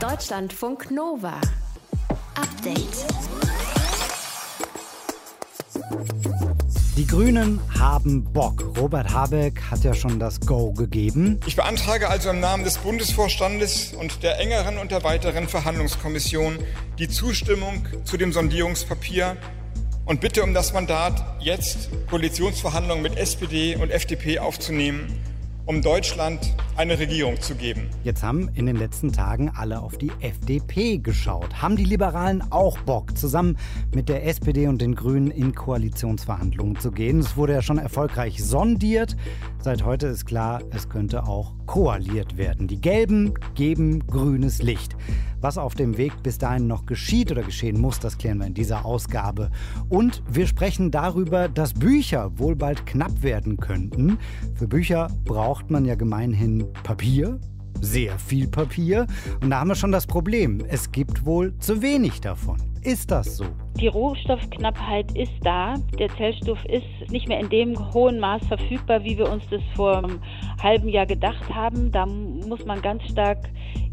Deutschlandfunk Nova. Update. Die Grünen haben Bock. Robert Habeck hat ja schon das Go gegeben. Ich beantrage also im Namen des Bundesvorstandes und der engeren und der weiteren Verhandlungskommission die Zustimmung zu dem Sondierungspapier und bitte um das Mandat, jetzt Koalitionsverhandlungen mit SPD und FDP aufzunehmen, um Deutschland eine Regierung zu geben. Jetzt haben in den letzten Tagen alle auf die FDP geschaut. Haben die Liberalen auch Bock, zusammen mit der SPD und den Grünen in Koalitionsverhandlungen zu gehen? Es wurde ja schon erfolgreich sondiert. Seit heute ist klar, es könnte auch koaliert werden. Die Gelben geben grünes Licht. Was auf dem Weg bis dahin noch geschieht oder geschehen muss, das klären wir in dieser Ausgabe. Und wir sprechen darüber, dass Bücher wohl bald knapp werden könnten. Für Bücher braucht man ja gemeinhin Papier, sehr viel Papier. Und da haben wir schon das Problem, es gibt wohl zu wenig davon. Ist das so? Die Rohstoffknappheit ist da. Der Zellstoff ist nicht mehr in dem hohen Maß verfügbar, wie wir uns das vor einem halben Jahr gedacht haben. Da muss man ganz stark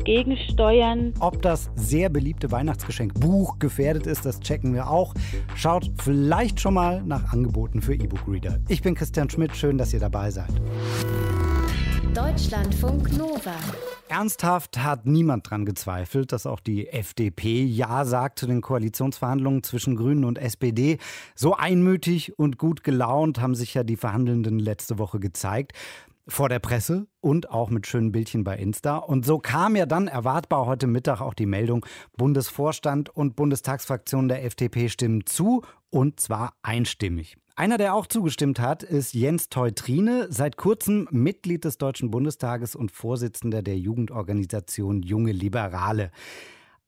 gegensteuern. Ob das sehr beliebte Weihnachtsgeschenk Buch gefährdet ist, das checken wir auch. Schaut vielleicht schon mal nach Angeboten für E-Book-Reader. Ich bin Christian Schmidt, schön, dass ihr dabei seid. Deutschlandfunk Nova. Ernsthaft hat niemand dran gezweifelt, dass auch die FDP Ja sagt zu den Koalitionsverhandlungen zwischen Grünen und SPD. So einmütig und gut gelaunt haben sich ja die Verhandelnden letzte Woche gezeigt. Vor der Presse und auch mit schönen Bildchen bei Insta. Und so kam ja dann erwartbar heute Mittag auch die Meldung, Bundesvorstand und Bundestagsfraktion der FDP stimmen zu, und zwar einstimmig. Einer, der auch zugestimmt hat, ist Jens Teutrine, seit kurzem Mitglied des Deutschen Bundestages und Vorsitzender der Jugendorganisation Junge Liberale.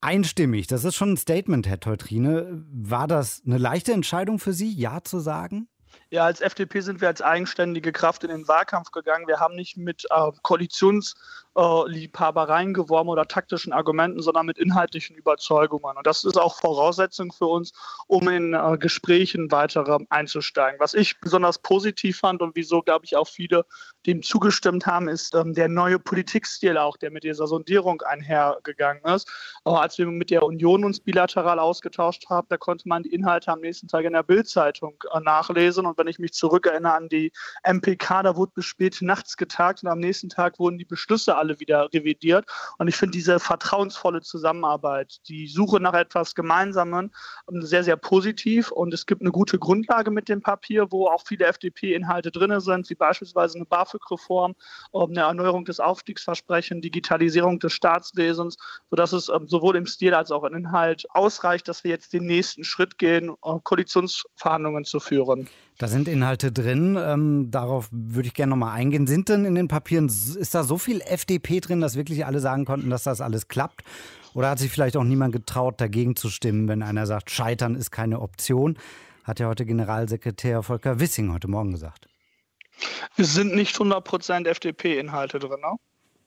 Einstimmig, das ist schon ein Statement, Herr Teutrine. War das eine leichte Entscheidung für Sie, Ja zu sagen? Ja, als FDP sind wir als eigenständige Kraft in den Wahlkampf gegangen. Wir haben nicht mit Koalitionsliebhabereien geworben oder taktischen Argumenten, sondern mit inhaltlichen Überzeugungen. Und das ist auch Voraussetzung für uns, um in Gesprächen weiter einzusteigen. Was ich besonders positiv fand und wieso, glaube ich, auch viele dem zugestimmt haben, ist der neue Politikstil auch, der mit dieser Sondierung einhergegangen ist. Aber als wir mit der Union uns bilateral ausgetauscht haben, da konnte man die Inhalte am nächsten Tag in der Bild-Zeitung nachlesen. Und wenn ich mich zurückerinnere an die MPK, da wurde bis spät nachts getagt und am nächsten Tag wurden die Beschlüsse alle wieder revidiert. Und ich finde diese vertrauensvolle Zusammenarbeit, die Suche nach etwas Gemeinsamen, sehr, sehr positiv. Und es gibt eine gute Grundlage mit dem Papier, wo auch viele FDP-Inhalte drin sind, wie beispielsweise eine BAföG-Reform, eine Erneuerung des Aufstiegsversprechens, Digitalisierung des Staatswesens, sodass es sowohl im Stil als auch im Inhalt ausreicht, dass wir jetzt den nächsten Schritt gehen, Koalitionsverhandlungen zu führen. Da sind Inhalte drin, darauf würde ich gerne nochmal eingehen. Sind denn in den Papieren, ist da so viel FDP drin, dass wirklich alle sagen konnten, dass das alles klappt? Oder hat sich vielleicht auch niemand getraut, dagegen zu stimmen, wenn einer sagt, Scheitern ist keine Option? Hat ja heute Generalsekretär Volker Wissing heute Morgen gesagt. Es sind nicht 100% FDP-Inhalte drin, ne?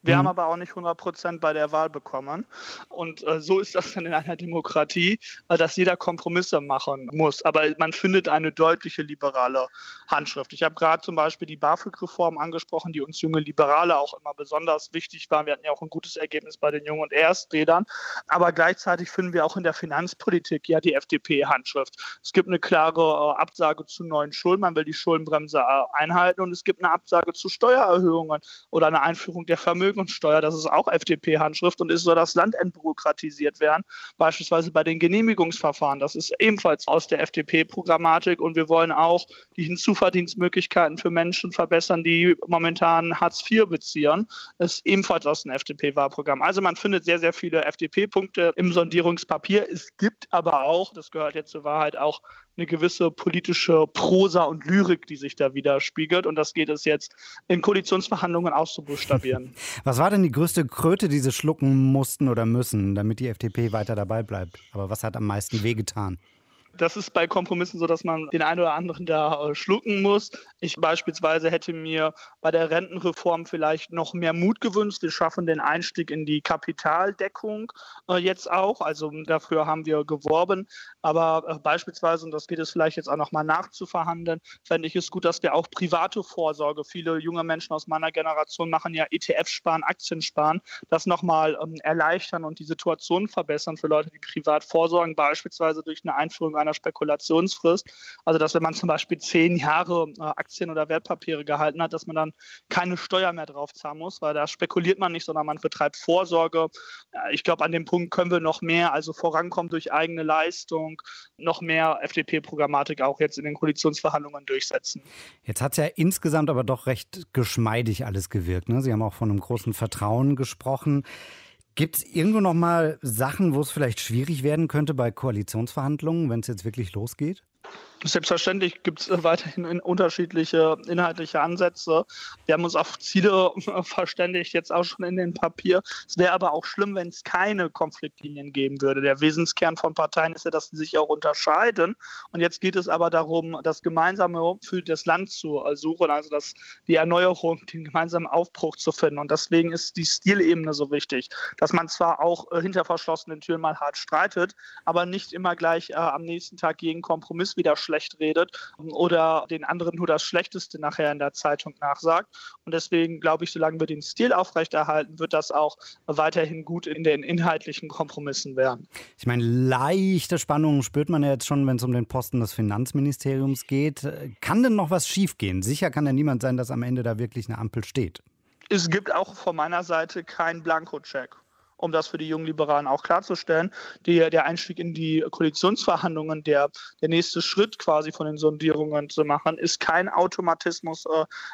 Wir haben aber auch nicht 100% bei der Wahl bekommen. Und so ist das dann in einer Demokratie, dass jeder Kompromisse machen muss. Aber man findet eine deutliche liberale Handschrift. Ich habe gerade zum Beispiel die BAföG-Reform angesprochen, die uns Junge Liberale auch immer besonders wichtig war. Wir hatten ja auch ein gutes Ergebnis bei den Jungen- und Ersträdern. Aber gleichzeitig finden wir auch in der Finanzpolitik ja die FDP-Handschrift. Es gibt eine klare Absage zu neuen Schulden. Man will die Schuldenbremse einhalten. Und es gibt eine Absage zu Steuererhöhungen oder eine Einführung der Vermögenssteuer, das ist auch FDP-Handschrift, und es soll das Land entbürokratisiert werden, beispielsweise bei den Genehmigungsverfahren. Das ist ebenfalls aus der FDP-Programmatik, und wir wollen auch die Hinzuverdienstmöglichkeiten für Menschen verbessern, die momentan Hartz IV beziehen. Das ist ebenfalls aus dem FDP-Wahlprogramm. Also man findet sehr, sehr viele FDP-Punkte im Sondierungspapier. Es gibt aber auch, das gehört jetzt zur Wahrheit, auch eine gewisse politische Prosa und Lyrik, die sich da widerspiegelt. Und das geht es jetzt in Koalitionsverhandlungen auszubuchstabieren. Was war denn die größte Kröte, die sie schlucken mussten oder müssen, damit die FDP weiter dabei bleibt? Aber was hat am meisten wehgetan? Das ist bei Kompromissen so, dass man den einen oder anderen da schlucken muss. Ich beispielsweise hätte mir bei der Rentenreform vielleicht noch mehr Mut gewünscht. Wir schaffen den Einstieg in die Kapitaldeckung jetzt auch. Also dafür haben wir geworben. Aber beispielsweise, und das geht es vielleicht jetzt auch nochmal nachzuverhandeln, fände ich es gut, dass wir auch private Vorsorge, viele junge Menschen aus meiner Generation machen ja ETF-Sparen, Aktiensparen, das nochmal erleichtern und die Situation verbessern für Leute, die privat vorsorgen, beispielsweise durch eine Einführung einer Spekulationsfrist. Also dass, wenn man zum Beispiel 10 Jahre Aktien oder Wertpapiere gehalten hat, dass man dann keine Steuer mehr drauf zahlen muss, weil da spekuliert man nicht, sondern man betreibt Vorsorge. Ich glaube, an dem Punkt können wir noch mehr, also vorankommen durch eigene Leistung, noch mehr FDP-Programmatik auch jetzt in den Koalitionsverhandlungen durchsetzen. Jetzt hat es ja insgesamt aber doch recht geschmeidig alles gewirkt, ne? Sie haben auch von einem großen Vertrauen gesprochen. Gibt es irgendwo noch mal Sachen, wo es vielleicht schwierig werden könnte bei Koalitionsverhandlungen, wenn es jetzt wirklich losgeht? Selbstverständlich gibt es weiterhin unterschiedliche inhaltliche Ansätze. Wir haben uns auf Ziele verständigt, jetzt auch schon in dem Papier. Es wäre aber auch schlimm, wenn es keine Konfliktlinien geben würde. Der Wesenskern von Parteien ist ja, dass sie sich auch unterscheiden. Und jetzt geht es aber darum, das Gemeinsame für das Land zu suchen, also die Erneuerung, den gemeinsamen Aufbruch zu finden. Und deswegen ist die Stilebene so wichtig, dass man zwar auch hinter verschlossenen Türen mal hart streitet, aber nicht immer gleich am nächsten Tag jeden Kompromiss wieder schlecht redet oder den anderen nur das Schlechteste nachher in der Zeitung nachsagt. Und deswegen glaube ich, solange wir den Stil aufrechterhalten, wird das auch weiterhin gut in den inhaltlichen Kompromissen werden. Ich meine, leichte Spannungen spürt man ja jetzt schon, wenn es um den Posten des Finanzministeriums geht. Kann denn noch was schiefgehen? Sicher kann ja niemand sein, dass am Ende da wirklich eine Ampel steht. Es gibt auch von meiner Seite keinen Blankocheck, um das für die jungen Liberalen auch klarzustellen. Der Einstieg in die Koalitionsverhandlungen, der nächste Schritt quasi von den Sondierungen zu machen, ist kein Automatismus,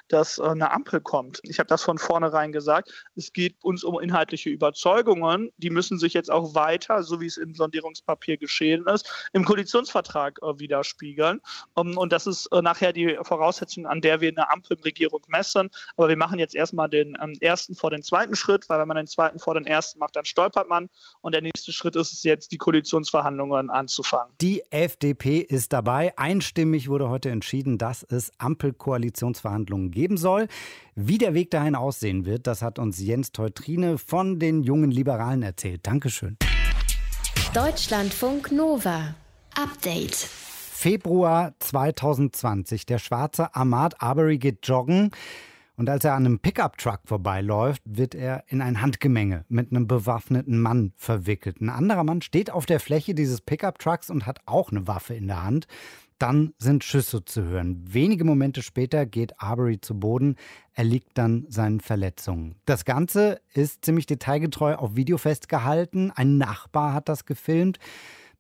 dass eine Ampel kommt. Ich habe das von vornherein gesagt. Es geht uns um inhaltliche Überzeugungen. Die müssen sich jetzt auch weiter, so wie es im Sondierungspapier geschehen ist, im Koalitionsvertrag widerspiegeln. Und das ist nachher die Voraussetzung, an der wir eine Ampelregierung messen. Aber wir machen jetzt erstmal den ersten vor den zweiten Schritt, weil wenn man den zweiten vor den ersten macht, dann stolpert man. Und der nächste Schritt ist es jetzt, die Koalitionsverhandlungen anzufangen. Die FDP ist dabei. Einstimmig wurde heute entschieden, dass es Ampelkoalitionsverhandlungen geben soll. Wie der Weg dahin aussehen wird, das hat uns Jens Teutrine von den Jungen Liberalen erzählt. Dankeschön. Deutschlandfunk Nova. Update. Februar 2020. Der schwarze Ahmaud Arbery geht joggen. Und als er an einem Pickup-Truck vorbeiläuft, wird er in ein Handgemenge mit einem bewaffneten Mann verwickelt. Ein anderer Mann steht auf der Fläche dieses Pickup-Trucks und hat auch eine Waffe in der Hand. Dann sind Schüsse zu hören. Wenige Momente später geht Arbery zu Boden. Er liegt dann seinen Verletzungen. Das Ganze ist ziemlich detailgetreu auf Video festgehalten. Ein Nachbar hat das gefilmt.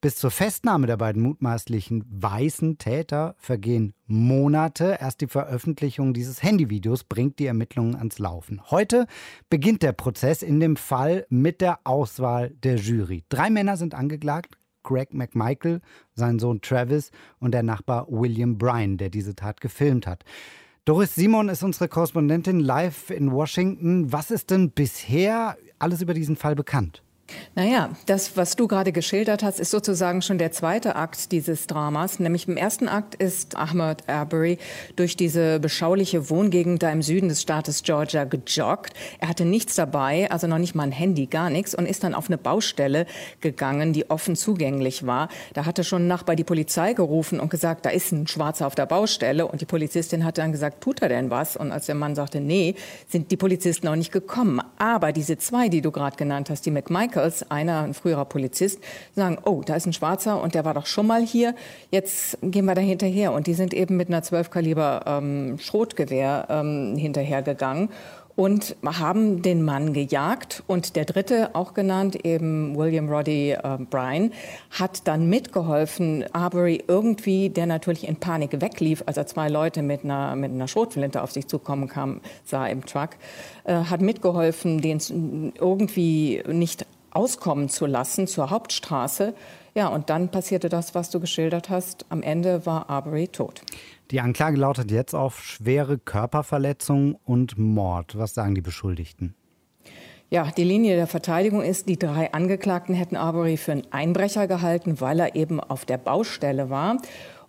Bis zur Festnahme der beiden mutmaßlichen weißen Täter vergehen Monate. Erst die Veröffentlichung dieses Handyvideos bringt die Ermittlungen ans Laufen. Heute beginnt der Prozess in dem Fall mit der Auswahl der Jury. 3 Männer sind angeklagt. Greg McMichael, sein Sohn Travis und der Nachbar William Bryan, der diese Tat gefilmt hat. Doris Simon ist unsere Korrespondentin live in Washington. Was ist denn bisher alles über diesen Fall bekannt? Naja, das, was du gerade geschildert hast, ist sozusagen schon der zweite Akt dieses Dramas. Nämlich im ersten Akt ist Ahmaud Arbery durch diese beschauliche Wohngegend da im Süden des Staates Georgia gejoggt. Er hatte nichts dabei, also noch nicht mal ein Handy, gar nichts, und ist dann auf eine Baustelle gegangen, die offen zugänglich war. Da hatte schon ein Nachbar die Polizei gerufen und gesagt, da ist ein Schwarzer auf der Baustelle. Und die Polizistin hat dann gesagt, tut er denn was? Und als der Mann sagte, nee, sind die Polizisten noch nicht gekommen. Aber diese 2, die du gerade genannt hast, die McMichael, einer, ein früherer Polizist, sagen, oh, da ist ein Schwarzer und der war doch schon mal hier, jetzt gehen wir da hinterher. Und die sind eben mit einer 12-Kaliber Schrotgewehr hinterhergegangen und haben den Mann gejagt. Und der dritte, auch genannt, eben William Roddy Bryan, hat dann mitgeholfen, Arbery irgendwie, der natürlich in Panik weglief, als er 2 Leute mit einer Schrotflinte auf sich zukommen kam, sah im Truck, hat mitgeholfen, den irgendwie nicht auskommen zu lassen zur Hauptstraße. Ja, und dann passierte das, was du geschildert hast. Am Ende war Arbery tot. Die Anklage lautet jetzt auf schwere Körperverletzung und Mord. Was sagen die Beschuldigten? Ja, die Linie der Verteidigung ist, die drei Angeklagten hätten Arbery für einen Einbrecher gehalten, weil er eben auf der Baustelle war.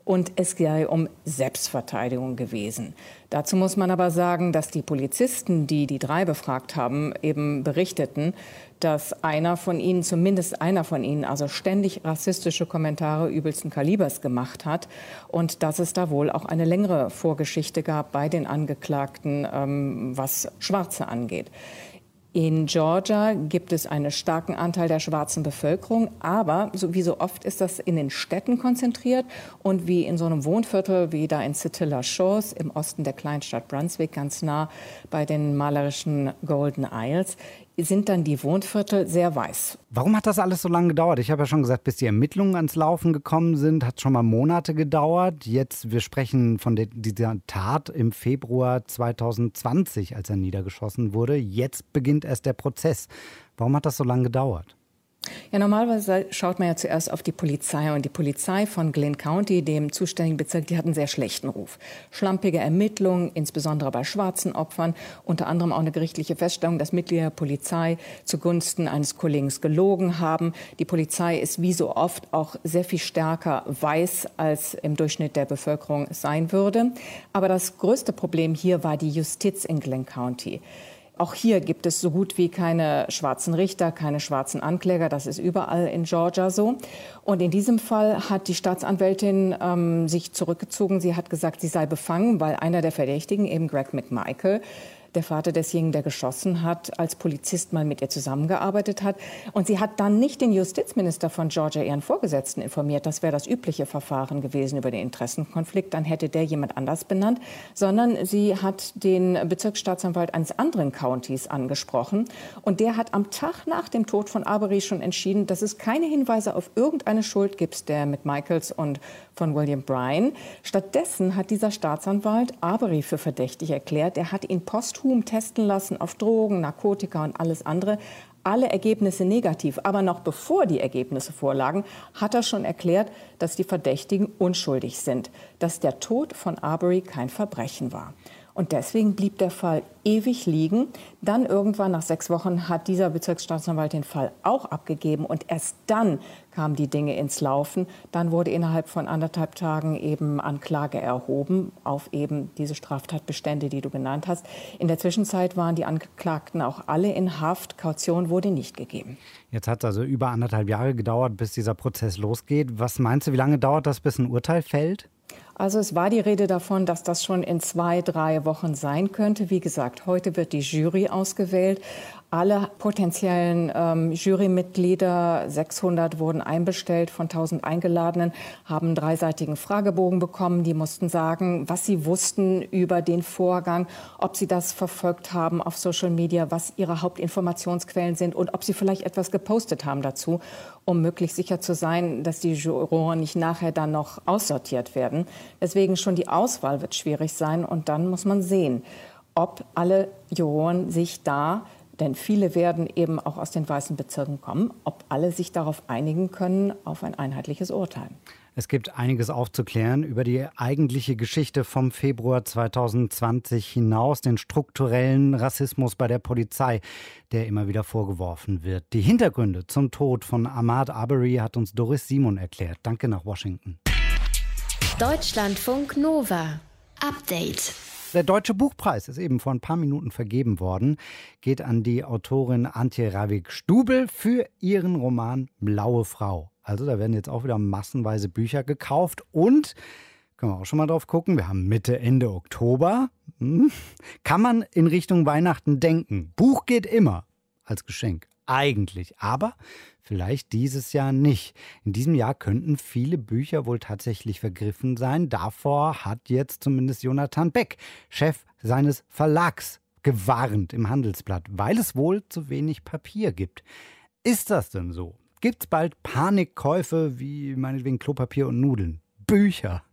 Und es sei um Selbstverteidigung gewesen. Dazu muss man aber sagen, dass die Polizisten, die die drei befragt haben, eben berichteten, dass einer von ihnen, zumindest einer von ihnen, also ständig rassistische Kommentare übelsten Kalibers gemacht hat und dass es da wohl auch eine längere Vorgeschichte gab bei den Angeklagten, was Schwarze angeht. In Georgia gibt es einen starken Anteil der schwarzen Bevölkerung, aber wie so oft ist das in den Städten konzentriert und wie in so einem Wohnviertel wie da in Satilla Shores im Osten der Kleinstadt Brunswick, ganz nah bei den malerischen Golden Isles, sind dann die Wohnviertel sehr weiß. Warum hat das alles so lange gedauert? Ich habe ja schon gesagt, bis die Ermittlungen ans Laufen gekommen sind, hat schon mal Monate gedauert. Jetzt, wir sprechen von dieser Tat im Februar 2020, als er niedergeschossen wurde. Jetzt beginnt erst der Prozess. Warum hat das so lange gedauert? Ja, normalerweise schaut man ja zuerst auf die Polizei. Und die Polizei von Glynn County, dem zuständigen Bezirk, die hat einen sehr schlechten Ruf. Schlampige Ermittlungen, insbesondere bei schwarzen Opfern. Unter anderem auch eine gerichtliche Feststellung, dass Mitglieder der Polizei zugunsten eines Kollegen gelogen haben. Die Polizei ist wie so oft auch sehr viel stärker weiß, als im Durchschnitt der Bevölkerung sein würde. Aber das größte Problem hier war die Justiz in Glynn County. Auch hier gibt es so gut wie keine schwarzen Richter, keine schwarzen Ankläger. Das ist überall in Georgia so. Und in diesem Fall hat die Staatsanwältin sich zurückgezogen. Sie hat gesagt, sie sei befangen, weil einer der Verdächtigen, eben Greg McMichael, der Vater desjenigen, der geschossen hat, als Polizist mal mit ihr zusammengearbeitet hat. Und sie hat dann nicht den Justizminister von Georgia, ihren Vorgesetzten, informiert. Das wäre das übliche Verfahren gewesen über den Interessenkonflikt. Dann hätte der jemand anders benannt. Sondern sie hat den Bezirksstaatsanwalt eines anderen Countys angesprochen. Und der hat am Tag nach dem Tod von Arbery schon entschieden, dass es keine Hinweise auf irgendeine Schuld gibt, der McMichaels und von William Bryan. Stattdessen hat dieser Staatsanwalt Arbery für verdächtig erklärt. Er hat ihn posthum testen lassen auf Drogen, Narkotika und alles andere. Alle Ergebnisse negativ. Aber noch bevor die Ergebnisse vorlagen, hat er schon erklärt, dass die Verdächtigen unschuldig sind, dass der Tod von Arbery kein Verbrechen war. Und deswegen blieb der Fall ewig liegen. Dann irgendwann nach 6 Wochen hat dieser Bezirksstaatsanwalt den Fall auch abgegeben. Und erst dann kamen die Dinge ins Laufen. Dann wurde innerhalb von 1,5 Tagen eben Anklage erhoben auf eben diese Straftatbestände, die du genannt hast. In der Zwischenzeit waren die Angeklagten auch alle in Haft. Kaution wurde nicht gegeben. Jetzt hat es also über 1,5 Jahre gedauert, bis dieser Prozess losgeht. Was meinst du, wie lange dauert das, bis ein Urteil fällt? Also es war die Rede davon, dass das schon in 2-3 Wochen sein könnte. Wie gesagt, heute wird die Jury ausgewählt. Alle potenziellen Jurymitglieder, 600 wurden einbestellt, von 1000 Eingeladenen, haben einen 3-seitigen Fragebogen bekommen. Die mussten sagen, was sie wussten über den Vorgang, ob sie das verfolgt haben auf Social Media, was ihre Hauptinformationsquellen sind und ob sie vielleicht etwas gepostet haben dazu, um möglichst sicher zu sein, dass die Juroren nicht nachher dann noch aussortiert werden. Deswegen schon die Auswahl wird schwierig sein und dann muss man sehen, ob alle Juroren sich da, denn viele werden eben auch aus den weißen Bezirken kommen, ob alle sich darauf einigen können, auf ein einheitliches Urteil. Es gibt einiges aufzuklären über die eigentliche Geschichte vom Februar 2020 hinaus, den strukturellen Rassismus bei der Polizei, der immer wieder vorgeworfen wird. Die Hintergründe zum Tod von Ahmaud Arbery hat uns Doris Simon erklärt. Danke nach Washington. Deutschlandfunk Nova. Update. Der Deutsche Buchpreis ist eben vor ein paar Minuten vergeben worden. Geht an die Autorin Antje Ravik-Stubel für ihren Roman Blaue Frau. Also da werden jetzt auch wieder massenweise Bücher gekauft. Und, können wir auch schon mal drauf gucken, wir haben Mitte, Ende Oktober. Kann man in Richtung Weihnachten denken. Buch geht immer als Geschenk. Eigentlich, aber vielleicht dieses Jahr nicht. In diesem Jahr könnten viele Bücher wohl tatsächlich vergriffen sein. Davor hat jetzt zumindest Jonathan Beck, Chef seines Verlags, gewarnt im Handelsblatt, weil es wohl zu wenig Papier gibt. Ist das denn so? Gibt es bald Panikkäufe wie meinetwegen Klopapier und Nudeln? Bücher!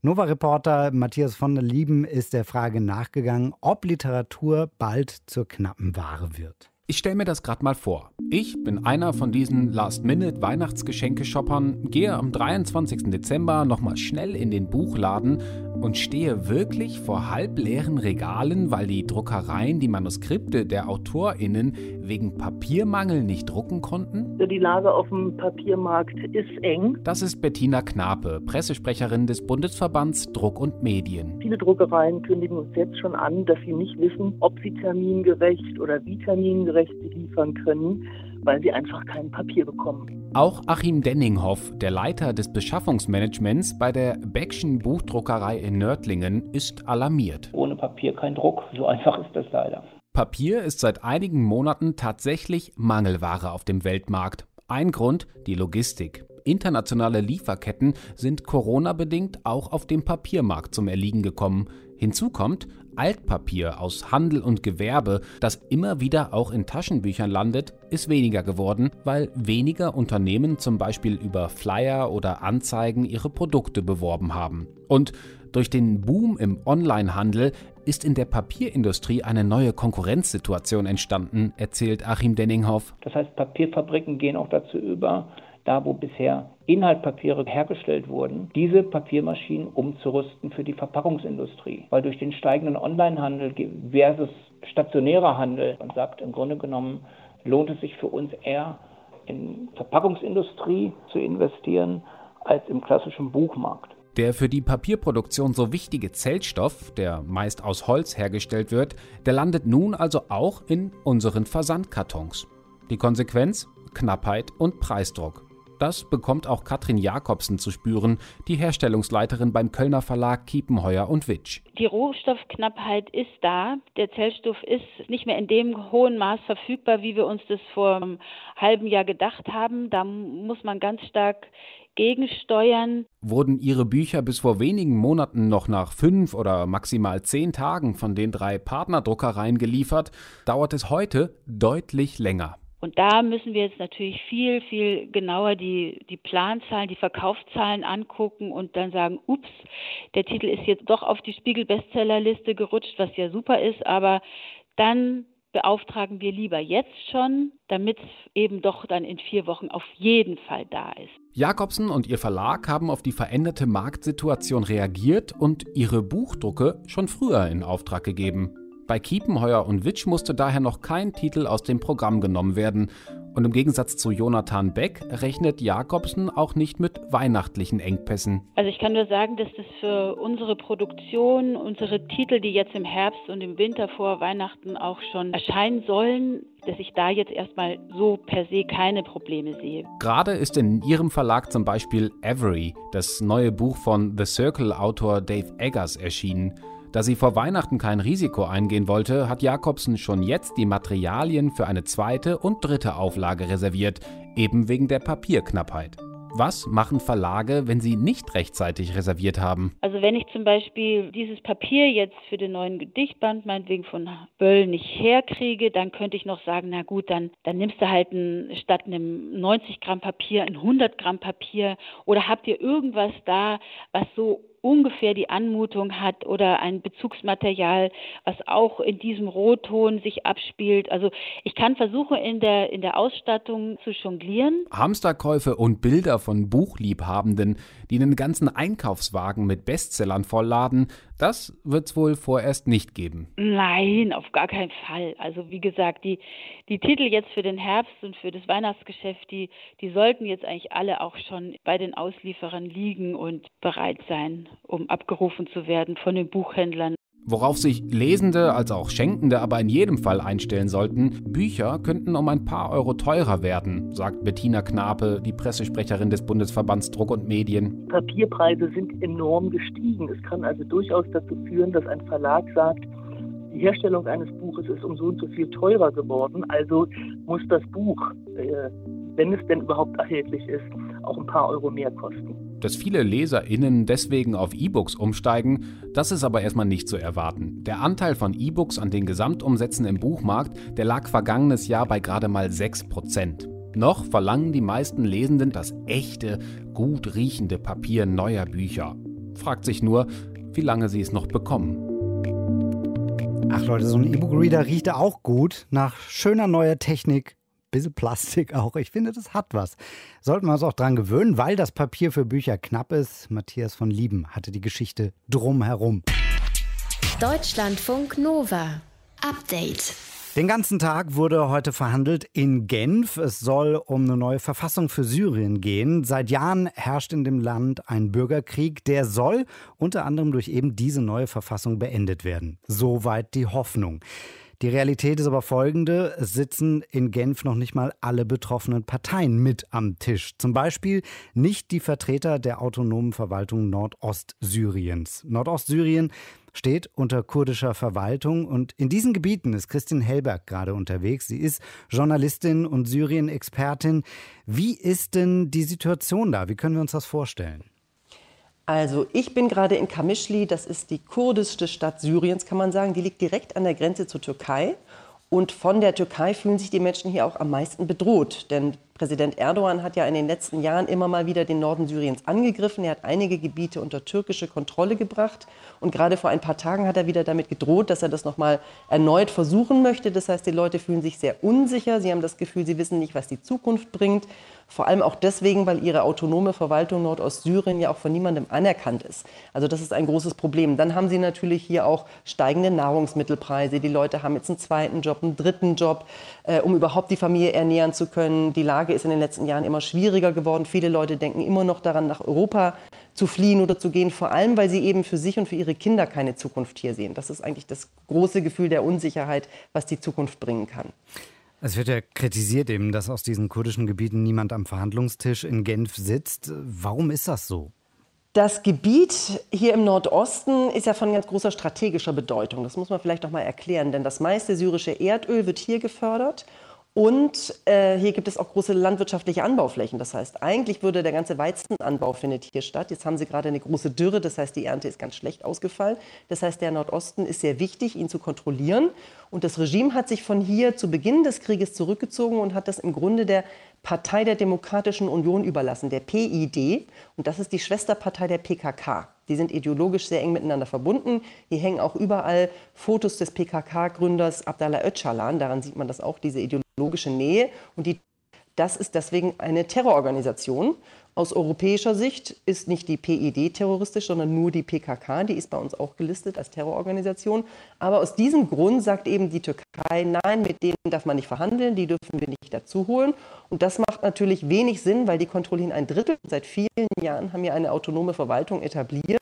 Nova-Reporter Matthias von der Lieben ist der Frage nachgegangen, ob Literatur bald zur knappen Ware wird. Ich stelle mir das gerade mal vor. Ich bin einer von diesen Last-Minute-Weihnachtsgeschenke-Shoppern, gehe am 23. Dezember nochmal schnell in den Buchladen und stehe wirklich vor halbleeren Regalen, weil die Druckereien die Manuskripte der AutorInnen wegen Papiermangel nicht drucken konnten? Die Lage auf dem Papiermarkt ist eng. Das ist Bettina Knape, Pressesprecherin des Bundesverbands Druck und Medien. Viele Druckereien kündigen uns jetzt schon an, dass sie nicht wissen, ob sie termingerecht oder wie termingerecht sie liefern können, weil sie einfach kein Papier bekommen. Auch Achim Denninghoff, der Leiter des Beschaffungsmanagements bei der Beck'schen Buchdruckerei in Nördlingen, ist alarmiert. Ohne Papier kein Druck, so einfach ist das leider. Papier ist seit einigen Monaten tatsächlich Mangelware auf dem Weltmarkt. Ein Grund, die Logistik. Internationale Lieferketten sind Corona-bedingt auch auf dem Papiermarkt zum Erliegen gekommen. Hinzu kommt Altpapier aus Handel und Gewerbe, das immer wieder auch in Taschenbüchern landet, ist weniger geworden, weil weniger Unternehmen zum Beispiel über Flyer oder Anzeigen ihre Produkte beworben haben. Und durch den Boom im Onlinehandel ist in der Papierindustrie eine neue Konkurrenzsituation entstanden, erzählt Achim Denninghoff. Das heißt, Papierfabriken gehen auch dazu über, da wo bisher Inhaltpapiere hergestellt wurden, diese Papiermaschinen umzurüsten für die Verpackungsindustrie. Weil durch den steigenden Onlinehandel versus stationärer Handel, man sagt im Grunde genommen, lohnt es sich für uns eher in Verpackungsindustrie zu investieren als im klassischen Buchmarkt. Der für die Papierproduktion so wichtige Zellstoff, der meist aus Holz hergestellt wird, der landet nun also auch in unseren Versandkartons. Die Konsequenz? Knappheit und Preisdruck. Das bekommt auch Katrin Jakobsen zu spüren, die Herstellungsleiterin beim Kölner Verlag Kiepenheuer und Witsch. Die Rohstoffknappheit ist da. Der Zellstoff ist nicht mehr in dem hohen Maß verfügbar, wie wir uns das vor einem halben Jahr gedacht haben. Da muss man ganz stark gegensteuern. Wurden Ihre Bücher bis vor wenigen Monaten noch nach 5 oder maximal 10 Tagen von den 3 Partnerdruckereien geliefert, dauert es heute deutlich länger. Und da müssen wir jetzt natürlich viel, viel genauer die Planzahlen, die Verkaufszahlen angucken und dann sagen, ups, der Titel ist jetzt doch auf die Spiegel-Bestsellerliste gerutscht, was ja super ist, aber dann beauftragen wir lieber jetzt schon, damit es eben doch dann in 4 Wochen auf jeden Fall da ist. Jakobsen und ihr Verlag haben auf die veränderte Marktsituation reagiert und ihre Buchdrucke schon früher in Auftrag gegeben. Bei Kiepenheuer und Witsch musste daher noch kein Titel aus dem Programm genommen werden. Und im Gegensatz zu Jonathan Beck rechnet Jakobsen auch nicht mit weihnachtlichen Engpässen. Also ich kann nur sagen, dass das für unsere Produktion, unsere Titel, die jetzt im Herbst und im Winter vor Weihnachten auch schon erscheinen sollen, dass ich da jetzt erstmal so per se keine Probleme sehe. Gerade ist in ihrem Verlag zum Beispiel Every, das neue Buch von The Circle-Autor Dave Eggers, erschienen. Da sie vor Weihnachten kein Risiko eingehen wollte, hat Jakobsen schon jetzt die Materialien für eine 2. und 3. Auflage reserviert, eben wegen der Papierknappheit. Was machen Verlage, wenn sie nicht rechtzeitig reserviert haben? Also wenn ich zum Beispiel dieses Papier jetzt für den neuen Gedichtband meinetwegen von Böll nicht herkriege, dann könnte ich noch sagen, na gut, dann nimmst du halt statt einem 90 Gramm Papier ein 100 Gramm Papier. Oder habt ihr irgendwas da, was so ungefähr die Anmutung hat oder ein Bezugsmaterial, was auch in diesem Rotton sich abspielt. Also ich kann versuchen, in der Ausstattung zu jonglieren. Hamsterkäufe und Bilder von Buchliebhabenden, die einen ganzen Einkaufswagen mit Bestsellern vollladen, das wird's wohl vorerst nicht geben. Nein, auf gar keinen Fall. Also wie gesagt, die Titel jetzt für den Herbst und für das Weihnachtsgeschäft, die sollten jetzt eigentlich alle auch schon bei den Auslieferern liegen und bereit sein, um abgerufen zu werden von den Buchhändlern. Worauf sich Lesende als auch Schenkende aber in jedem Fall einstellen sollten: Bücher könnten um ein paar Euro teurer werden, sagt Bettina Knape, die Pressesprecherin des Bundesverbands Druck und Medien. Papierpreise sind enorm gestiegen. Es kann also durchaus dazu führen, dass ein Verlag sagt, die Herstellung eines Buches ist um so und so viel teurer geworden, also muss das Buch, wenn es denn überhaupt erhältlich ist, auch ein paar Euro mehr kosten. Dass viele LeserInnen deswegen auf E-Books umsteigen, das ist aber erstmal nicht zu erwarten. Der Anteil von E-Books an den Gesamtumsätzen im Buchmarkt, der lag vergangenes Jahr bei gerade mal 6%. Noch verlangen die meisten Lesenden das echte, gut riechende Papier neuer Bücher. Fragt sich nur, wie lange sie es noch bekommen. Ach Leute, so ein E-Book-Reader riecht auch gut nach schöner neuer Technik, bisschen Plastik auch. Ich finde, das hat was. Sollten wir uns auch dran gewöhnen, weil das Papier für Bücher knapp ist. Matthias von Lieben hatte die Geschichte drumherum. Deutschlandfunk Nova. Update. Den ganzen Tag wurde heute verhandelt in Genf. Es soll um eine neue Verfassung für Syrien gehen. Seit Jahren herrscht in dem Land ein Bürgerkrieg. Der soll unter anderem durch eben diese neue Verfassung beendet werden. Soweit die Hoffnung. Die Realität ist aber folgende: Es sitzen in Genf noch nicht mal alle betroffenen Parteien mit am Tisch. Zum Beispiel nicht die Vertreter der autonomen Verwaltung Nordostsyriens. Nordostsyrien steht unter kurdischer Verwaltung und in diesen Gebieten ist Christian Hellberg gerade unterwegs. Sie ist Journalistin und Syrien-Expertin. Wie ist denn die Situation da? Wie können wir uns das vorstellen? Also ich bin gerade in Kamischli, das ist die kurdischste Stadt Syriens, kann man sagen. Die liegt direkt an der Grenze zur Türkei. Und von der Türkei fühlen sich die Menschen hier auch am meisten bedroht. Denn Präsident Erdogan hat ja in den letzten Jahren immer mal wieder den Norden Syriens angegriffen. Er hat einige Gebiete unter türkische Kontrolle gebracht. Und gerade vor ein paar Tagen hat er wieder damit gedroht, dass er das nochmal erneut versuchen möchte. Das heißt, die Leute fühlen sich sehr unsicher. Sie haben das Gefühl, sie wissen nicht, was die Zukunft bringt. Vor allem auch deswegen, weil ihre autonome Verwaltung Nordostsyrien ja auch von niemandem anerkannt ist. Also das ist ein großes Problem. Dann haben sie natürlich hier auch steigende Nahrungsmittelpreise. Die Leute haben jetzt einen zweiten Job, einen dritten Job, um überhaupt die Familie ernähren zu können. Die Lage ist in den letzten Jahren immer schwieriger geworden. Viele Leute denken immer noch daran, nach Europa zu fliehen oder zu gehen. Vor allem, weil sie eben für sich und für ihre Kinder keine Zukunft hier sehen. Das ist eigentlich das große Gefühl der Unsicherheit, was die Zukunft bringen kann. Es wird ja kritisiert eben, dass aus diesen kurdischen Gebieten niemand am Verhandlungstisch in Genf sitzt. Warum ist das so? Das Gebiet hier im Nordosten ist ja von ganz großer strategischer Bedeutung. Das muss man vielleicht noch mal erklären, denn das meiste syrische Erdöl wird hier gefördert. Und hier gibt es auch große landwirtschaftliche Anbauflächen. Das heißt, eigentlich würde der ganze Weizenanbau findet hier statt. Jetzt haben sie gerade eine große Dürre, das heißt, die Ernte ist ganz schlecht ausgefallen. Das heißt, der Nordosten ist sehr wichtig, ihn zu kontrollieren. Und das Regime hat sich von hier zu Beginn des Krieges zurückgezogen und hat das im Grunde der Partei der Demokratischen Union überlassen, der PID. Und das ist die Schwesterpartei der PKK. Die sind ideologisch sehr eng miteinander verbunden. Hier hängen auch überall Fotos des PKK-Gründers Abdallah Öcalan. Daran sieht man das auch, diese ideologische Nähe. Und das ist deswegen eine Terrororganisation. Aus europäischer Sicht ist nicht die PID terroristisch, sondern nur die PKK. Die ist bei uns auch gelistet als Terrororganisation. Aber aus diesem Grund sagt eben die Türkei, nein, mit denen darf man nicht verhandeln, die dürfen wir nicht dazu holen. Und das macht natürlich wenig Sinn, weil die kontrollieren ein Drittel. Seit vielen Jahren haben wir eine autonome Verwaltung etabliert.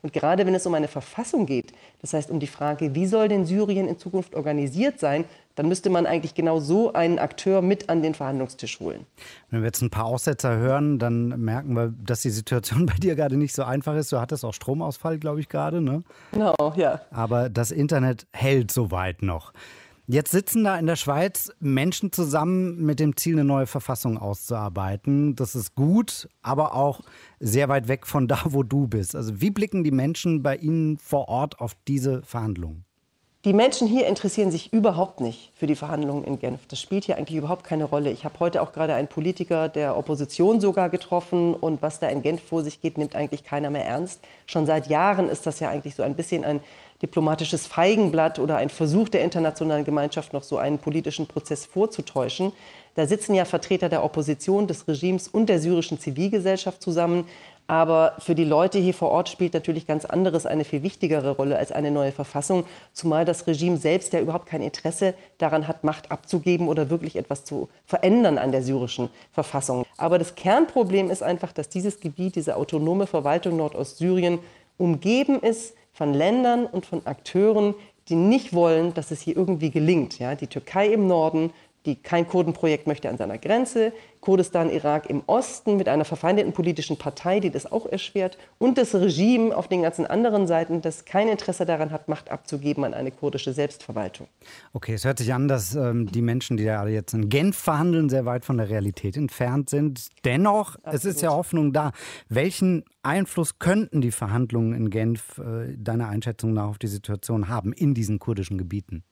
Und gerade wenn es um eine Verfassung geht, das heißt um die Frage, wie soll denn Syrien in Zukunft organisiert sein, dann müsste man eigentlich genau so einen Akteur mit an den Verhandlungstisch holen. Wenn wir jetzt ein paar Aussetzer hören, dann merken wir, dass die Situation bei dir gerade nicht so einfach ist. Du hattest auch Stromausfall, glaube ich, gerade, ne? Genau, ja. Aber das Internet hält soweit noch. Jetzt sitzen da in der Schweiz Menschen zusammen mit dem Ziel, eine neue Verfassung auszuarbeiten. Das ist gut, aber auch sehr weit weg von da, wo du bist. Also wie blicken die Menschen bei Ihnen vor Ort auf diese Verhandlungen? Die Menschen hier interessieren sich überhaupt nicht für die Verhandlungen in Genf. Das spielt hier eigentlich überhaupt keine Rolle. Ich habe heute auch gerade einen Politiker der Opposition sogar getroffen. Und was da in Genf vor sich geht, nimmt eigentlich keiner mehr ernst. Schon seit Jahren ist das ja eigentlich so ein bisschen ein diplomatisches Feigenblatt oder ein Versuch der internationalen Gemeinschaft, noch so einen politischen Prozess vorzutäuschen. Da sitzen ja Vertreter der Opposition, des Regimes und der syrischen Zivilgesellschaft zusammen. Aber für die Leute hier vor Ort spielt natürlich ganz anderes eine viel wichtigere Rolle als eine neue Verfassung, zumal das Regime selbst ja überhaupt kein Interesse daran hat, Macht abzugeben oder wirklich etwas zu verändern an der syrischen Verfassung. Aber das Kernproblem ist einfach, dass dieses Gebiet, diese autonome Verwaltung Nordostsyrien umgeben ist von Ländern und von Akteuren, die nicht wollen, dass es hier irgendwie gelingt. Ja, die Türkei im Norden, die Kein-Kurden-Projekt möchte an seiner Grenze, Kurdistan, Irak im Osten mit einer verfeindeten politischen Partei, die das auch erschwert, und das Regime auf den ganzen anderen Seiten, das kein Interesse daran hat, Macht abzugeben an eine kurdische Selbstverwaltung. Okay, es hört sich an, dass die Menschen, die da jetzt in Genf verhandeln, sehr weit von der Realität entfernt sind. Dennoch, absolut, es ist ja Hoffnung da. Welchen Einfluss könnten die Verhandlungen in Genf deiner Einschätzung nach auf die Situation haben in diesen kurdischen Gebieten?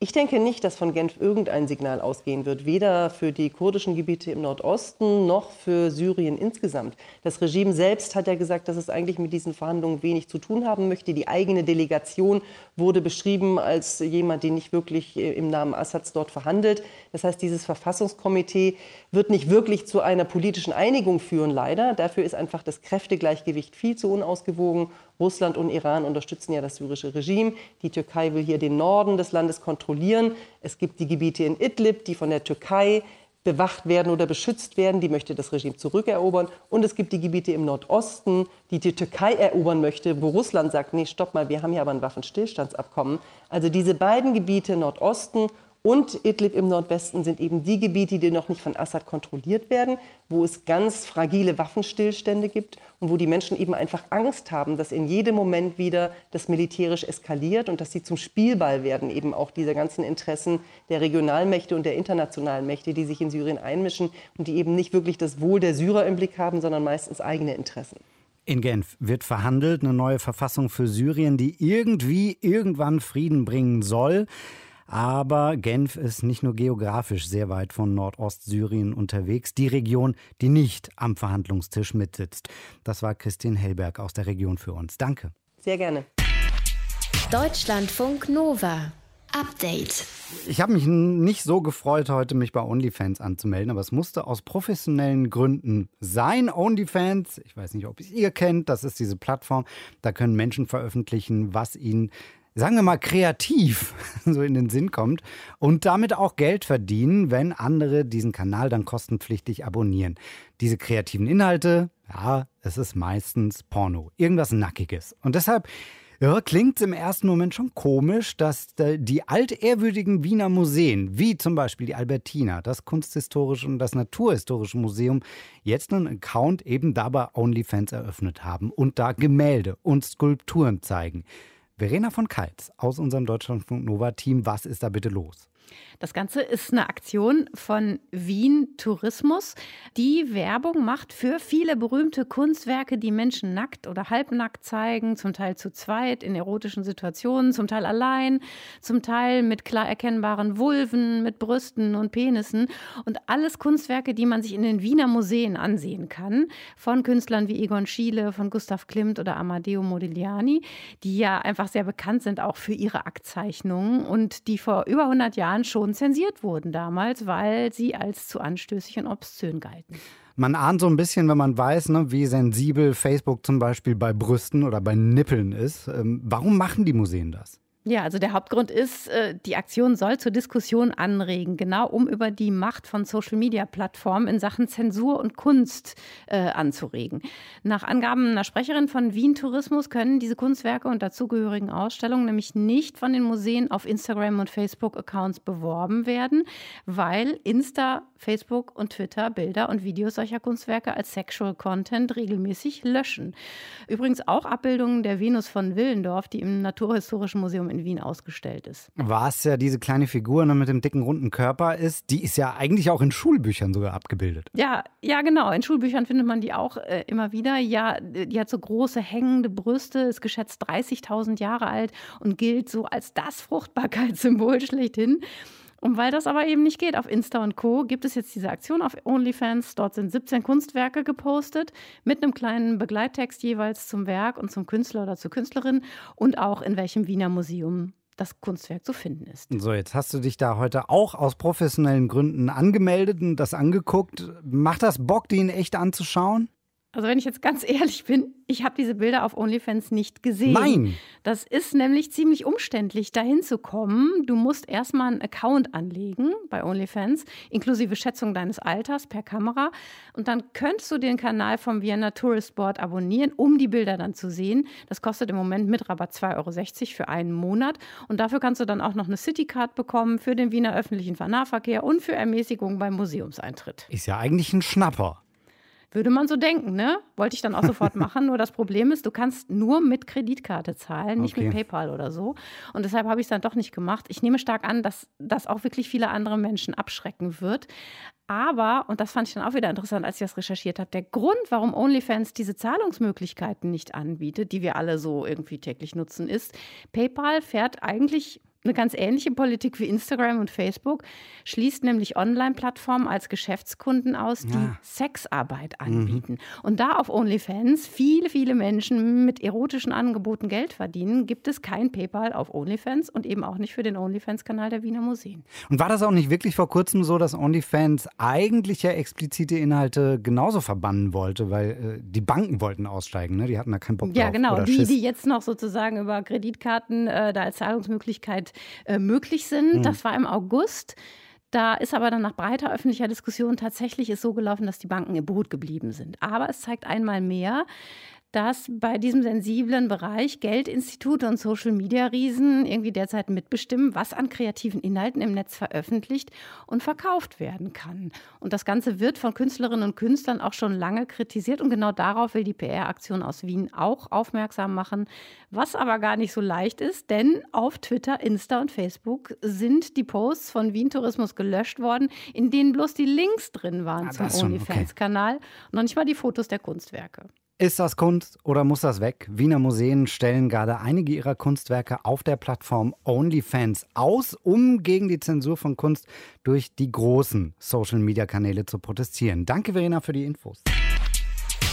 Ich denke nicht, dass von Genf irgendein Signal ausgehen wird, weder für die kurdischen Gebiete im Nordosten noch für Syrien insgesamt. Das Regime selbst hat ja gesagt, dass es eigentlich mit diesen Verhandlungen wenig zu tun haben möchte. Die eigene Delegation wurde beschrieben als jemand, der nicht wirklich im Namen Assads dort verhandelt. Das heißt, dieses Verfassungskomitee wird nicht wirklich zu einer politischen Einigung führen, leider. Dafür ist einfach das Kräftegleichgewicht viel zu unausgewogen. Russland und Iran unterstützen ja das syrische Regime. Die Türkei will hier den Norden des Landes kontrollieren. Es gibt die Gebiete in Idlib, die von der Türkei bewacht werden oder beschützt werden. Die möchte das Regime zurückerobern. Und es gibt die Gebiete im Nordosten, die die Türkei erobern möchte, wo Russland sagt, nee, stopp mal, wir haben hier aber ein Waffenstillstandsabkommen. Also diese beiden Gebiete, Nordosten und Idlib im Nordwesten, sind eben die Gebiete, die noch nicht von Assad kontrolliert werden, wo es ganz fragile Waffenstillstände gibt und wo die Menschen eben einfach Angst haben, dass in jedem Moment wieder das militärisch eskaliert und dass sie zum Spielball werden, eben auch dieser ganzen Interessen der Regionalmächte und der internationalen Mächte, die sich in Syrien einmischen und die eben nicht wirklich das Wohl der Syrer im Blick haben, sondern meistens eigene Interessen. In Genf wird verhandelt, eine neue Verfassung für Syrien, die irgendwie irgendwann Frieden bringen soll. Aber Genf ist nicht nur geografisch sehr weit von Nordostsyrien unterwegs. Die Region, die nicht am Verhandlungstisch mitsitzt. Das war Christian Hellberg aus der Region für uns. Danke. Sehr gerne. Deutschlandfunk Nova. Update. Ich habe mich nicht so gefreut, heute mich bei OnlyFans anzumelden, aber es musste aus professionellen Gründen sein. OnlyFans, ich weiß nicht, ob ihr kennt, das ist diese Plattform. Da können Menschen veröffentlichen, was ihnen, sagen wir mal, kreativ so in den Sinn kommt und damit auch Geld verdienen, wenn andere diesen Kanal dann kostenpflichtig abonnieren. Diese kreativen Inhalte, ja, es ist meistens Porno, irgendwas Nackiges. Und deshalb klingt es im ersten Moment schon komisch, dass die altehrwürdigen Wiener Museen, wie zum Beispiel die Albertina, das Kunsthistorische und das Naturhistorische Museum, jetzt einen Account eben dabei OnlyFans eröffnet haben und da Gemälde und Skulpturen zeigen. Verena von Kaltz aus unserem Deutschlandfunk Nova-Team. Was ist da bitte los? Das Ganze ist eine Aktion von Wien Tourismus, die Werbung macht für viele berühmte Kunstwerke, die Menschen nackt oder halbnackt zeigen, zum Teil zu zweit in erotischen Situationen, zum Teil allein, zum Teil mit klar erkennbaren Vulven, mit Brüsten und Penissen und alles Kunstwerke, die man sich in den Wiener Museen ansehen kann, von Künstlern wie Egon Schiele, von Gustav Klimt oder Amadeo Modigliani, die ja einfach sehr bekannt sind auch für ihre Aktzeichnungen und die vor über 100 Jahren schon zensiert wurden damals, weil sie als zu anstößig und obszön galten. Man ahnt so ein bisschen, wenn man weiß, wie sensibel Facebook zum Beispiel bei Brüsten oder bei Nippeln ist. Warum machen die Museen das? Ja, also der Hauptgrund ist, die Aktion soll zur Diskussion anregen, genau um über die Macht von Social-Media-Plattformen in Sachen Zensur und Kunst anzuregen. Nach Angaben einer Sprecherin von Wien Tourismus können diese Kunstwerke und dazugehörigen Ausstellungen nämlich nicht von den Museen auf Instagram- und Facebook-Accounts beworben werden, weil Insta, Facebook und Twitter Bilder und Videos solcher Kunstwerke als Sexual Content regelmäßig löschen. Übrigens auch Abbildungen der Venus von Willendorf, die im Naturhistorischen Museum in Wien ausgestellt ist. Was ja diese kleine Figur mit dem dicken, runden Körper ist, die ist ja eigentlich auch in Schulbüchern sogar abgebildet. Ja, genau. In Schulbüchern findet man die auch immer wieder. Ja, die hat so große, hängende Brüste, ist geschätzt 30.000 Jahre alt und gilt so als das Fruchtbarkeitssymbol schlechthin. Und weil das aber eben nicht geht auf Insta und Co., gibt es jetzt diese Aktion auf OnlyFans. Dort sind 17 Kunstwerke gepostet mit einem kleinen Begleittext jeweils zum Werk und zum Künstler oder zur Künstlerin und auch in welchem Wiener Museum das Kunstwerk zu finden ist. So, jetzt hast du dich da heute auch aus professionellen Gründen angemeldet und das angeguckt. Macht das Bock, die in echt anzuschauen? Also wenn ich jetzt ganz ehrlich bin, ich habe diese Bilder auf OnlyFans nicht gesehen. Nein! Das ist nämlich ziemlich umständlich, dahin zu kommen. Du musst erstmal einen Account anlegen bei OnlyFans, inklusive Schätzung deines Alters per Kamera. Und dann könntest du den Kanal vom Vienna Tourist Board abonnieren, um die Bilder dann zu sehen. Das kostet im Moment mit Rabatt 2,60 € für einen Monat. Und dafür kannst du dann auch noch eine Citycard bekommen für den Wiener öffentlichen Nahverkehr und für Ermäßigungen beim Museumseintritt. Ist ja eigentlich ein Schnapper. Würde man so denken, ne? Wollte ich dann auch sofort machen. Nur das Problem ist, du kannst nur mit Kreditkarte zahlen, nicht mit PayPal oder so. Und deshalb habe ich es dann doch nicht gemacht. Ich nehme stark an, dass das auch wirklich viele andere Menschen abschrecken wird. Aber, und das fand ich dann auch wieder interessant, als ich das recherchiert habe, der Grund, warum OnlyFans diese Zahlungsmöglichkeiten nicht anbietet, die wir alle so irgendwie täglich nutzen, ist, PayPal fährt eigentlich Eine ganz ähnliche Politik wie Instagram und Facebook schließt nämlich Online-Plattformen als Geschäftskunden aus, die Sexarbeit anbieten. Und da auf OnlyFans viele, viele Menschen mit erotischen Angeboten Geld verdienen, gibt es kein PayPal auf OnlyFans und eben auch nicht für den OnlyFans-Kanal der Wiener Museen. Und war das auch nicht wirklich vor kurzem so, dass OnlyFans eigentlich ja explizite Inhalte genauso verbannen wollte, weil die Banken wollten aussteigen, ne? Die hatten da keinen Bock drauf. Ja, genau, oder die jetzt noch sozusagen über Kreditkarten da als Zahlungsmöglichkeit möglich sind. Das war im August. Da ist aber dann nach breiter öffentlicher Diskussion tatsächlich so gelaufen, dass die Banken im Boot geblieben sind. Aber es zeigt einmal mehr, dass bei diesem sensiblen Bereich Geldinstitute und Social-Media-Riesen irgendwie derzeit mitbestimmen, was an kreativen Inhalten im Netz veröffentlicht und verkauft werden kann. Und das Ganze wird von Künstlerinnen und Künstlern auch schon lange kritisiert. Und genau darauf will die PR-Aktion aus Wien auch aufmerksam machen, was aber gar nicht so leicht ist. Denn auf Twitter, Insta und Facebook sind die Posts von Wien Tourismus gelöscht worden, in denen bloß die Links drin waren zum OnlyFans-Kanal und noch nicht mal die Fotos der Kunstwerke. Ist das Kunst oder muss das weg? Wiener Museen stellen gerade einige ihrer Kunstwerke auf der Plattform OnlyFans aus, um gegen die Zensur von Kunst durch die großen Social-Media-Kanäle zu protestieren. Danke, Verena, für die Infos.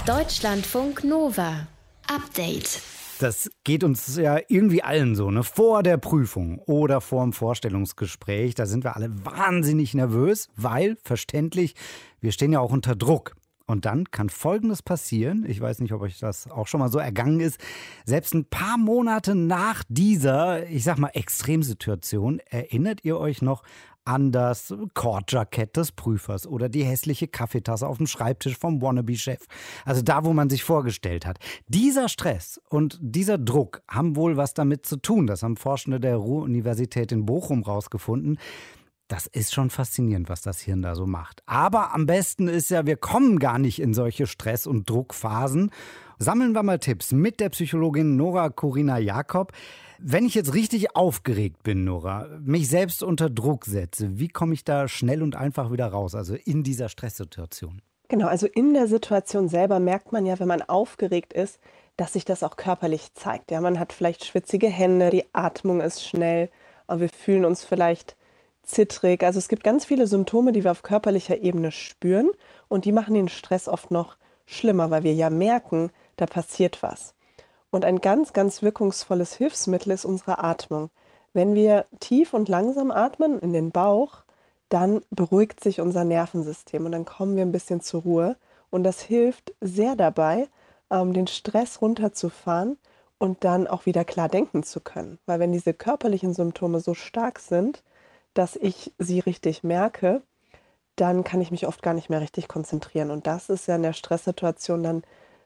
Deutschlandfunk Nova. Update. Das geht uns ja irgendwie allen so, ne? Vor der Prüfung oder vor dem Vorstellungsgespräch, da sind wir alle wahnsinnig nervös, weil, verständlich, wir stehen ja auch unter Druck. Und dann kann Folgendes passieren, ich weiß nicht, ob euch das auch schon mal so ergangen ist, selbst ein paar Monate nach dieser, ich sag mal, Extremsituation, erinnert ihr euch noch an das Kordjackett des Prüfers oder die hässliche Kaffeetasse auf dem Schreibtisch vom Wannabe-Chef. Also da, wo man sich vorgestellt hat. Dieser Stress und dieser Druck haben wohl was damit zu tun. Das haben Forschende der Ruhr-Universität in Bochum rausgefunden. Das ist schon faszinierend, was das Hirn da so macht. Aber am besten ist ja, wir kommen gar nicht in solche Stress- und Druckphasen. Sammeln wir mal Tipps mit der Psychologin Nora Corina Jakob. Wenn ich jetzt richtig aufgeregt bin, Nora, mich selbst unter Druck setze, wie komme ich da schnell und einfach wieder raus, also in dieser Stresssituation? Genau, also in der Situation selber merkt man ja, wenn man aufgeregt ist, dass sich das auch körperlich zeigt. Ja, man hat vielleicht schwitzige Hände, die Atmung ist schnell, aber wir fühlen uns vielleicht zittrig. Also es gibt ganz viele Symptome, die wir auf körperlicher Ebene spüren und die machen den Stress oft noch schlimmer, weil wir ja merken, da passiert was. Und ein ganz, ganz wirkungsvolles Hilfsmittel ist unsere Atmung. Wenn wir tief und langsam atmen in den Bauch, dann beruhigt sich unser Nervensystem und dann kommen wir ein bisschen zur Ruhe und das hilft sehr dabei, den Stress runterzufahren und dann auch wieder klar denken zu können. Weil wenn diese körperlichen Symptome so stark sind, dass ich sie richtig merke, dann kann ich mich oft gar nicht mehr richtig konzentrieren. Und das ist ja in der Stresssituation dann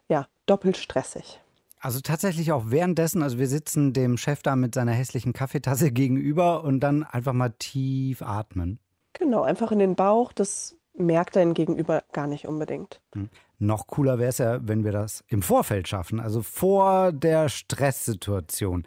ja doppelt stressig. Also tatsächlich auch währenddessen, also wir sitzen dem Chef da mit seiner hässlichen Kaffeetasse gegenüber und dann einfach mal tief atmen. Genau, einfach in den Bauch, das merkt dein Gegenüber gar nicht unbedingt. Noch cooler wäre es ja, wenn wir das im Vorfeld schaffen, also vor der Stresssituation.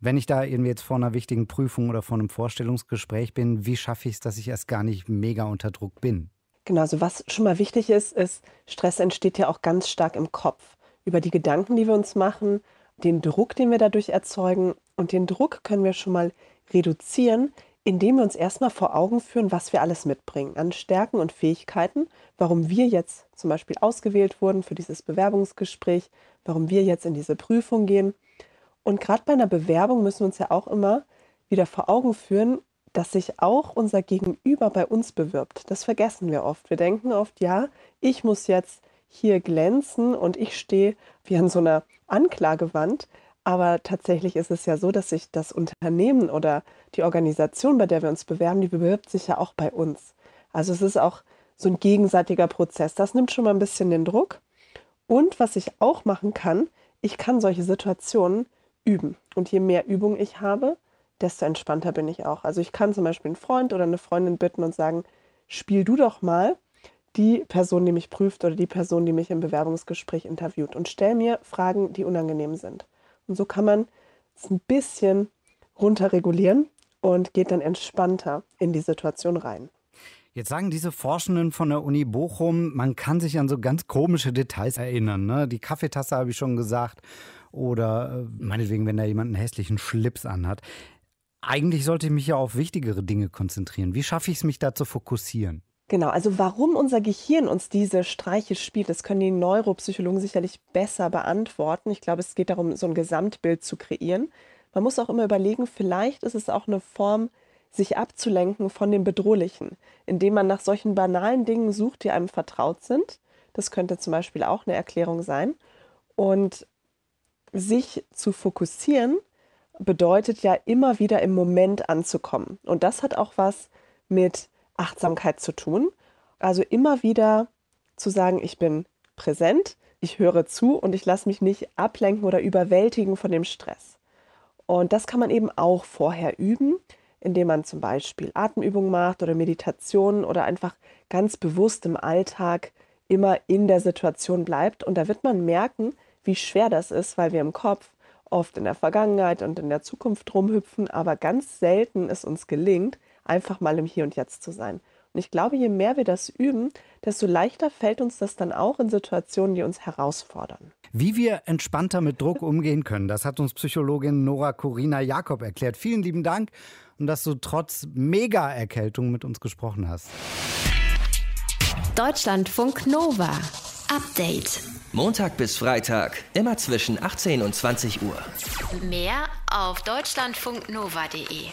Wenn ich da irgendwie jetzt vor einer wichtigen Prüfung oder vor einem Vorstellungsgespräch bin, wie schaffe ich es, dass ich erst gar nicht mega unter Druck bin? Genau, also was schon mal wichtig ist, ist, Stress entsteht ja auch ganz stark im Kopf. Über die Gedanken, die wir uns machen, den Druck, den wir dadurch erzeugen. Und den Druck können wir schon mal reduzieren, indem wir uns erstmal vor Augen führen, was wir alles mitbringen an Stärken und Fähigkeiten, warum wir jetzt zum Beispiel ausgewählt wurden für dieses Bewerbungsgespräch, warum wir jetzt in diese Prüfung gehen. Und gerade bei einer Bewerbung müssen wir uns ja auch immer wieder vor Augen führen, dass sich auch unser Gegenüber bei uns bewirbt. Das vergessen wir oft. Wir denken oft, ja, ich muss jetzt hier glänzen und ich stehe wie an so einer Anklagewand. Aber tatsächlich ist es ja so, dass sich das Unternehmen oder die Organisation, bei der wir uns bewerben, die bewirbt sich ja auch bei uns. Also es ist auch so ein gegenseitiger Prozess. Das nimmt schon mal ein bisschen den Druck. Und was ich auch machen kann, ich kann solche Situationen üben. Und je mehr Übung ich habe, desto entspannter bin ich auch. Also ich kann zum Beispiel einen Freund oder eine Freundin bitten und sagen, spiel du doch mal die Person, die mich prüft oder die Person, die mich im Bewerbungsgespräch interviewt und stell mir Fragen, die unangenehm sind. Und so kann man es ein bisschen runterregulieren und geht dann entspannter in die Situation rein. Jetzt sagen diese Forschenden von der Uni Bochum, man kann sich an so ganz komische Details erinnern, ne? Die Kaffeetasse habe ich schon gesagt. Oder meinetwegen, wenn da jemand einen hässlichen Schlips anhat. eigentlich sollte ich mich ja auf wichtigere Dinge konzentrieren. Wie schaffe ich es, mich da zu fokussieren? Genau, also warum unser Gehirn uns diese Streiche spielt, das können die Neuropsychologen sicherlich besser beantworten. Ich glaube, es geht darum, so ein Gesamtbild zu kreieren. Man muss auch immer überlegen, vielleicht ist es auch eine Form, sich abzulenken von dem Bedrohlichen, indem man nach solchen banalen Dingen sucht, die einem vertraut sind. Das könnte zum Beispiel auch eine Erklärung sein. Und sich zu fokussieren bedeutet ja immer wieder im Moment anzukommen. Und das hat auch was mit Achtsamkeit zu tun. Also immer wieder zu sagen, ich bin präsent, ich höre zu und ich lasse mich nicht ablenken oder überwältigen von dem Stress. Und das kann man eben auch vorher üben, indem man zum Beispiel Atemübungen macht oder Meditationen oder einfach ganz bewusst im Alltag immer in der Situation bleibt. Und da wird man merken, wie schwer das ist, weil wir im Kopf oft in der Vergangenheit und in der Zukunft rumhüpfen, aber ganz selten es uns gelingt, einfach mal im Hier und Jetzt zu sein. Und ich glaube, je mehr wir das üben, desto leichter fällt uns das dann auch in Situationen, die uns herausfordern. Wie wir entspannter mit Druck umgehen können, das hat uns Psychologin Nora Corina Jakob erklärt. Vielen lieben Dank, und dass du trotz Mega-Erkältung mit uns gesprochen hast. Deutschlandfunk Nova. Update. Montag bis Freitag, immer zwischen 18 und 20 Uhr. Mehr auf deutschlandfunknova.de.